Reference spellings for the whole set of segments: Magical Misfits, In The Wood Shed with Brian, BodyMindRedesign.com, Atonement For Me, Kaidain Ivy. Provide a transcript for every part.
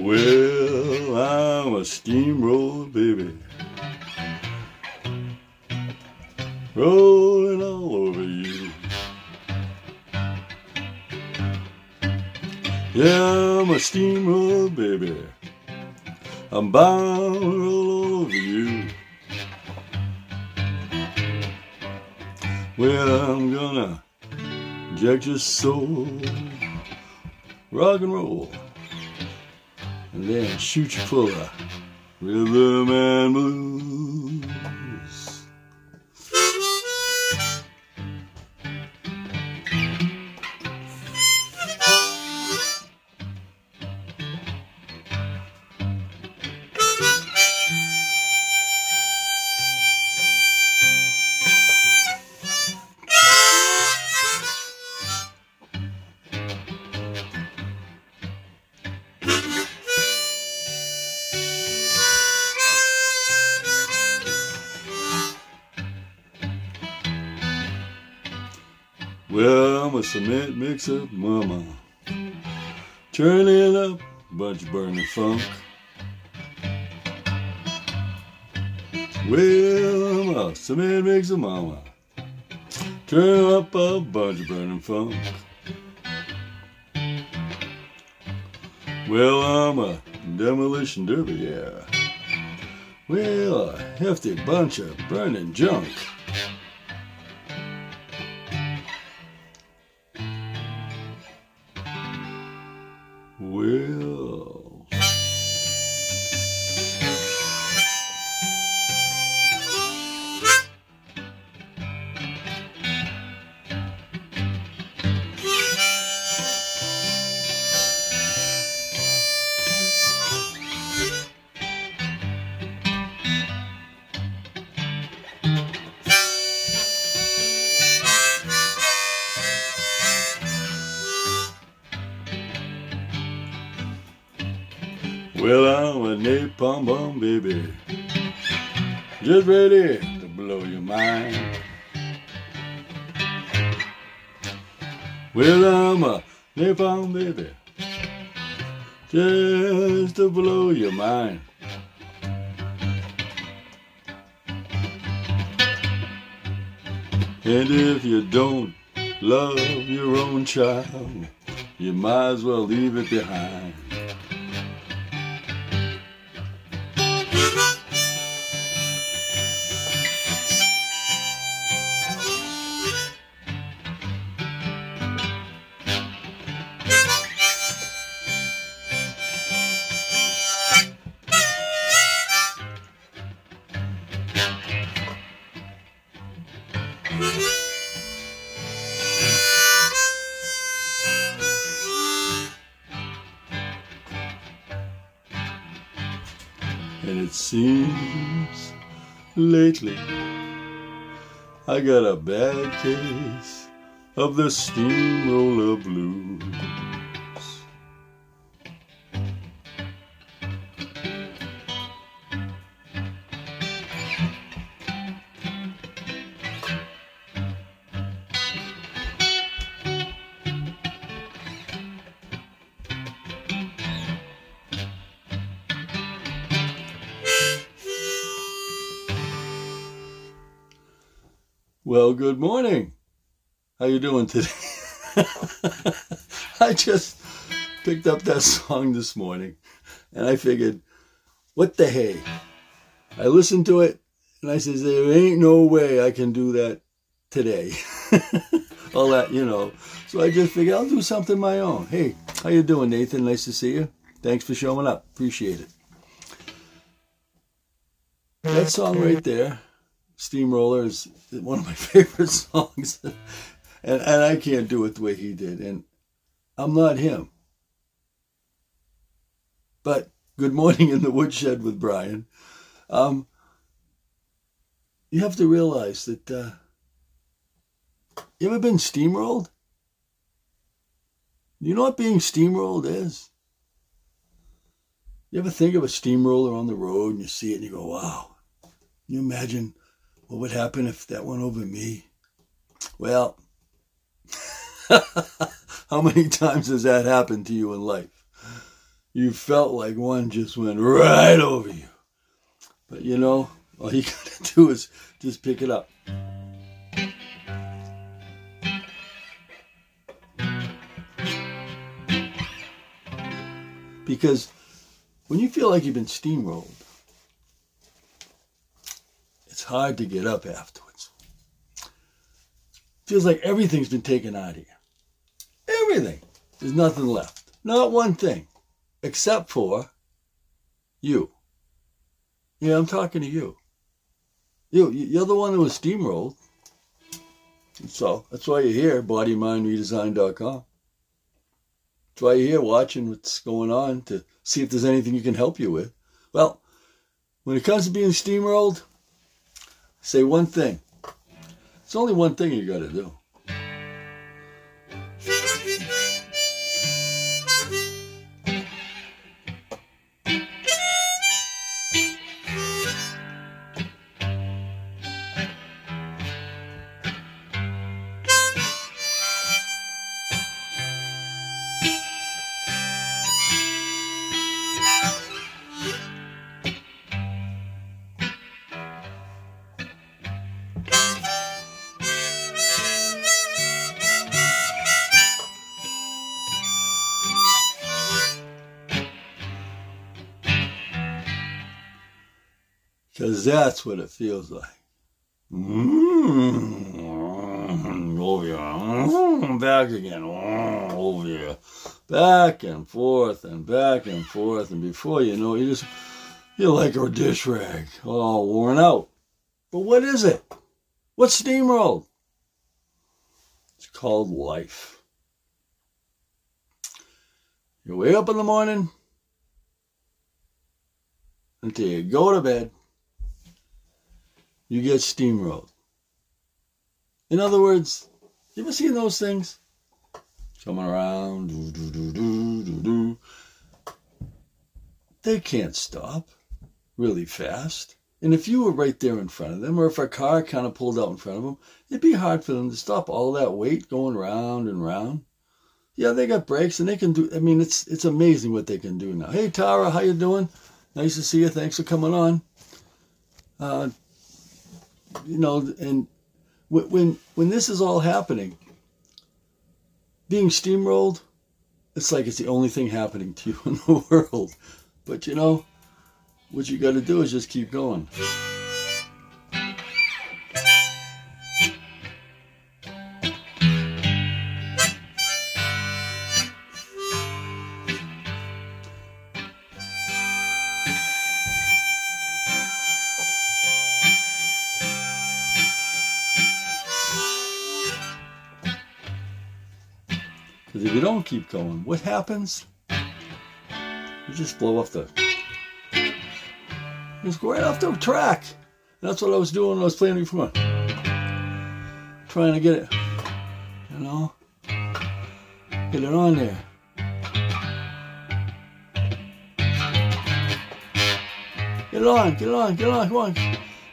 Well, I'm a steamroller, baby, rolling all over you. Yeah, I'm a steamroller, baby, I'm bound to roll over you. Well, I'm gonna jack your soul, rock and roll, and then shoot you full of rhythm and blues. Well, I'm a cement mixer, mama, turning up bunch of burning funk. Well, I'm a cement mixer, mama, turn up a bunch of burning funk. Well, I'm a demolition derby, yeah, well, a hefty bunch of burning junk. Well, I'm a napalm bomb, baby, just ready to blow your mind. Well, I'm a napalm, baby, just to blow your mind. And if you don't love your own child, you might as well leave it behind. And it seems lately I got a bad case of the steamroller blues. Well, good morning. How you doing today? I just picked up that song this morning, and I figured, what the hey? I listened to it, and I says, there ain't no way I can do that today. All that, you know. So I just figured, I'll do something my own. Hey, how you doing, Nathan? Nice to see you. Thanks for showing up. Appreciate it. That song right there, Steamroller, is one of my favorite songs, and I can't do it the way he did, and I'm not him. But good morning in the woodshed with Brian. You have to realize that you ever been steamrolled? You know what being steamrolled is? You ever think of a steamroller on the road and you see it and you go, wow, can you imagine what would happen if that went over me? Well, how many times has that happened to you in life? you felt like one just went right over you. But you know, all you gotta do is just pick it up. Because when you feel like you've been steamrolled, it's hard to get up afterwards. Feels like everything's been taken out of you. Everything. There's nothing left. Not one thing. Except for you. Yeah, I'm talking to you. You're the one that was steamrolled. And so that's why you're here, BodyMindRedesign.com. That's why you're here watching what's going on, to see if there's anything you can help you with. Well, when it comes to being steamrolled, say one thing. It's only one thing you got to do. Because that's what it feels like. Over here. Back again. Over here. Back and forth and back and forth. And before you know it, you're like a dish rag. All worn out. But what is it? What's steamrolled? It's called life. You wake up in the morning until you go to bed. You get steamrolled. In other words, you ever seen those things? Coming around, do, do, do, do, do, do. They can't stop really fast. And if you were right there in front of them, or if a car kind of pulled out in front of them, it'd be hard for them to stop all that weight going round and round. Yeah, they got brakes and they can do, I mean, it's amazing what they can do now. Hey, Tara, how you doing? Nice to see you. Thanks for coming on. You know, and when this is all happening, being steamrolled, it's like it's the only thing happening to you in the world. But you know, what you got to do is just keep going. Because if you don't keep going, what happens? You just blow off the... You just go right off the track. And that's what I was doing when I was playing it before. Trying to get it, you know, get it on there. Get it on, get it on, get it on, come on.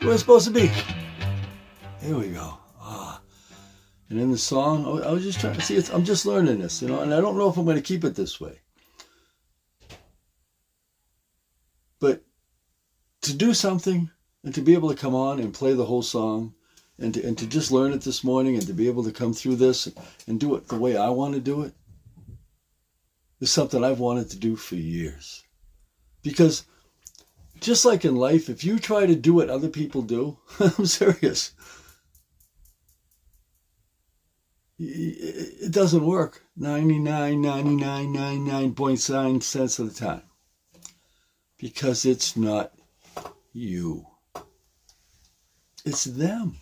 Where it's supposed to be. Here we go. And in the song, I was just trying to see, I'm just learning this, you know, and I don't know if I'm going to keep it this way. But to do something and to be able to come on and play the whole song and to just learn it this morning and to be able to come through this and do it the way I want to do it is something I've wanted to do for years. Because just like in life, if you try to do what other people do, I'm serious, it doesn't work 99.9% of the time, because it's not you, it's them.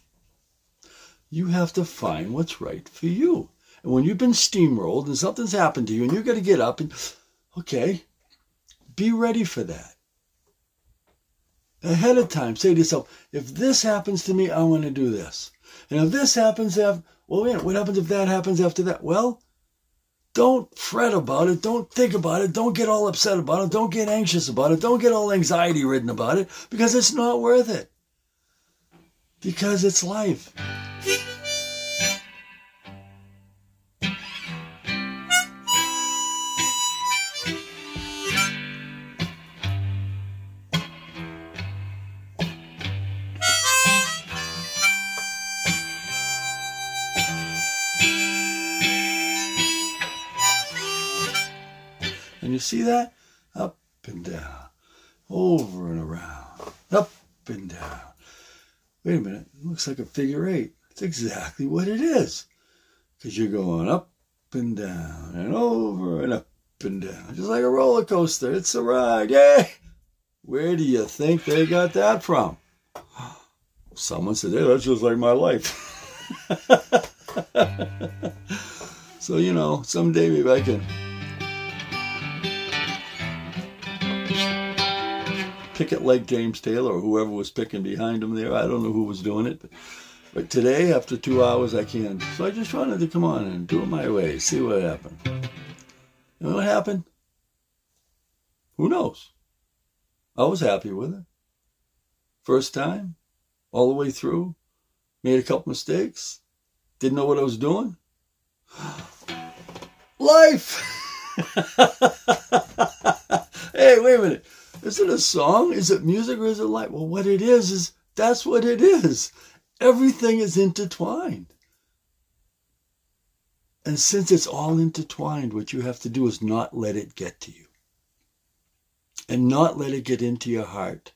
You have to find what's right for you. And when you've been steamrolled and something's happened to you and you've got to get up and, okay, be ready for that. Ahead of time, say to yourself, if this happens to me, I want to do this. And if this happens, well, wait, what happens if that happens after that? Well, don't fret about it. Don't think about it. Don't get all upset about it. Don't get anxious about it. Don't get all anxiety-ridden about it, because it's not worth it. Because it's life. And you see that? Up and down, over and around, up and down. Wait a minute, it looks like a figure eight. It's exactly what it is, because you're going up and down and over and up and down, just like a roller coaster. It's a ride, yay! Where do you think they got that from? Someone said, hey, that's just like my life. So, you know, someday maybe I can pick it like James Taylor or whoever was picking behind him there. I don't know who was doing it. But today, after 2 hours, I can. So I just wanted to come on and do it my way, see what happened. And what happened? Who knows? I was happy with it. First time, all the way through, made a couple mistakes, didn't know what I was doing. Life! Hey, wait a minute. Is it a song? Is it music or is it life? Well, what it is that's what it is. Everything is intertwined. And since it's all intertwined, what you have to do is not let it get to you. And not let it get into your heart.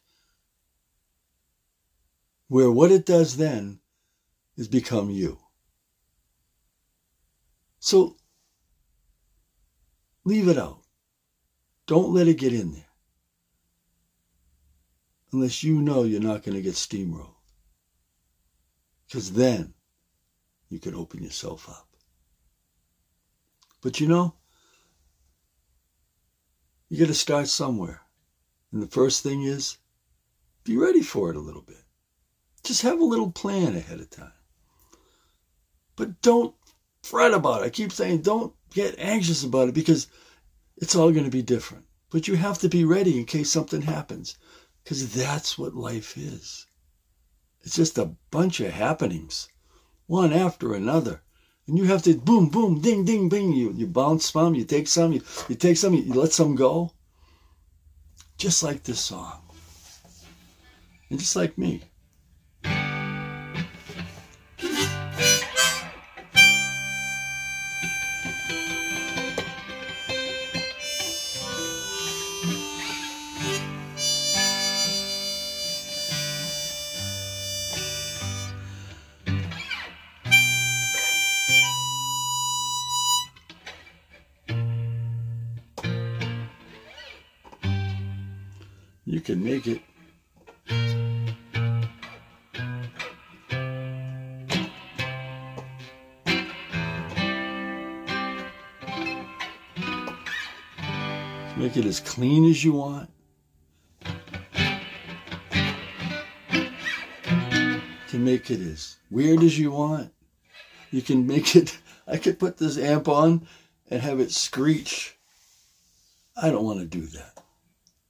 Where what it does then is become you. So leave it out. Don't let it get in there. Unless you know you're not going to get steamrolled. Because then you can open yourself up. But you know, you got to start somewhere. And the first thing is, be ready for it a little bit. Just have a little plan ahead of time. But don't fret about it. I keep saying don't get anxious about it because it's all going to be different. But you have to be ready in case something happens because that's what life is. It's just a bunch of happenings, one after another. And you have to boom, boom, ding, ding, bing. You bounce some, you take some, you let some go. Just like this song. And just like me. You can make it. Make it as clean as you want. You can make it as weird as you want. You can make it, I could put this amp on and have it screech. I don't want to do that.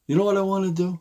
You know what I want to do?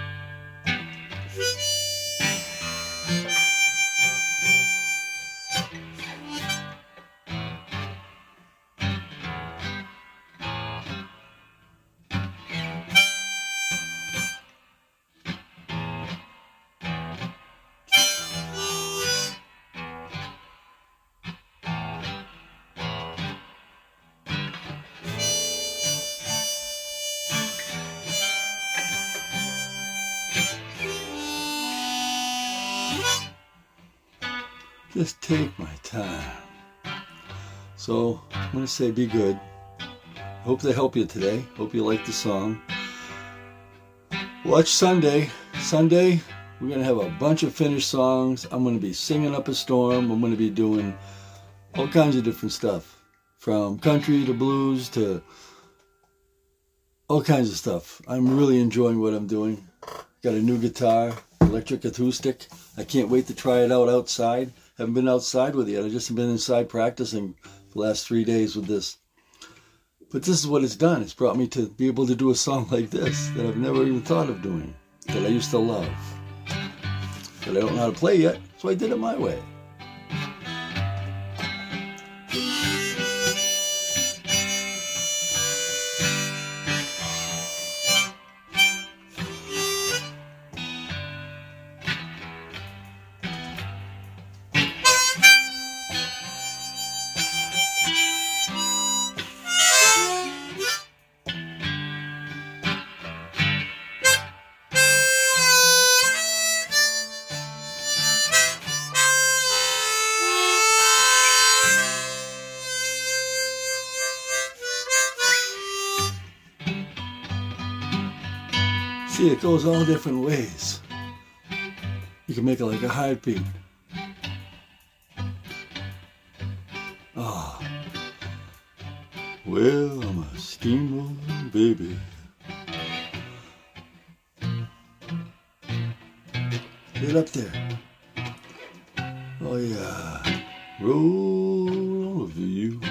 Just take my time. So I'm going to say be good. Hope they help you today. Hope you like the song. Watch Sunday. Sunday, we're going to have a bunch of finished songs. I'm going to be singing up a storm. I'm going to be doing all kinds of different stuff. From country to blues to all kinds of stuff. I'm really enjoying what I'm doing. Got a new guitar, electric acoustic. I can't wait to try it out outside. Haven't been outside with it yet. I've just been inside practicing the last 3 days with this. But this is what it's done. It's brought me to be able to do a song like this that I've never even thought of doing, that I used to love. But I don't know how to play yet, so I did it my way. see, it goes all different ways. You can make it like a heartbeat. Ah. Well, I'm a steamroller, baby. Get up there. Oh yeah. Roll over you.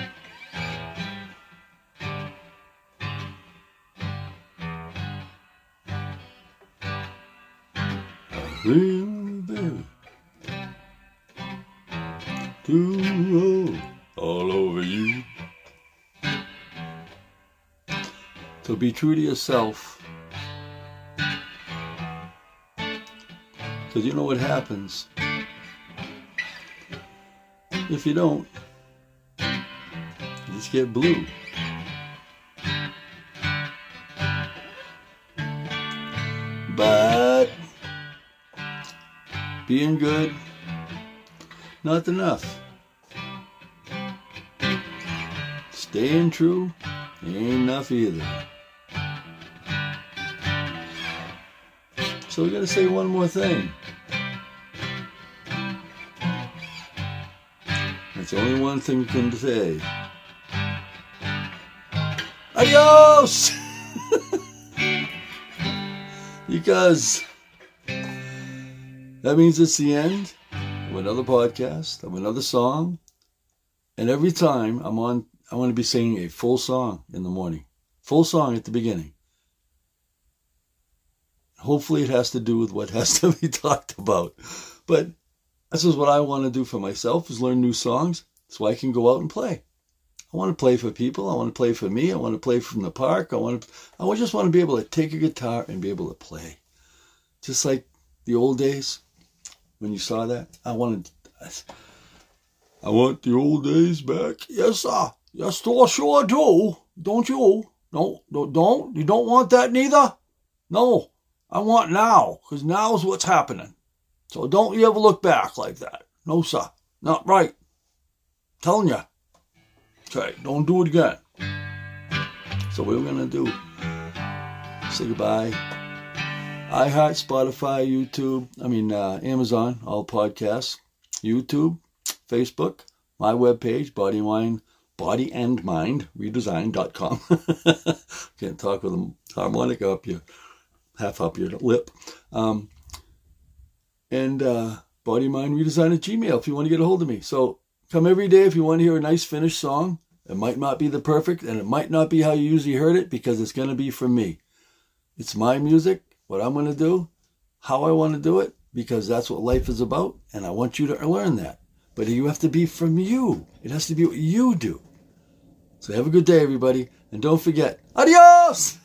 Real baby. To roll all over you. So be true to yourself. Because you know what happens. If you don't, you just get blue. But being good, not enough. Staying true ain't enough either. So we gotta say one more thing. It's only one thing you can say. Adios! Because that means it's the end of another podcast, of another song. And every time I'm on, I want to be singing a full song in the morning. Full song at the beginning. Hopefully it has to do with what has to be talked about. But this is what I want to do for myself, is learn new songs so I can go out and play. I want to play for people. I want to play for me. I want to play from the park. I just want to be able to take a guitar and be able to play. Just like the old days when you saw that. I want the old days back. Yes, sir. Yes, sure do. Don't you? No, don't. You don't want that neither? No. I want now, because now is what's happening. So don't you ever look back like that. No, sir. Not right. I'm telling you. Okay, don't do it again. So what we're going to do, say goodbye. iHeart, Spotify, YouTube, Amazon, all podcasts, YouTube, Facebook, my webpage, BodyAndMindRedesign.com. Can't talk with a harmonica up here, half up your lip. And BodyMindRedesign@gmail.com if you want to get a hold of me. So come every day if you want to hear a nice finished song. It might not be the perfect, and it might not be how you usually heard it, because it's going to be from me. It's my music, what I'm going to do, how I want to do it, because that's what life is about, and I want you to learn that. But you have to be from you. It has to be what you do. So have a good day, everybody, and don't forget, adios!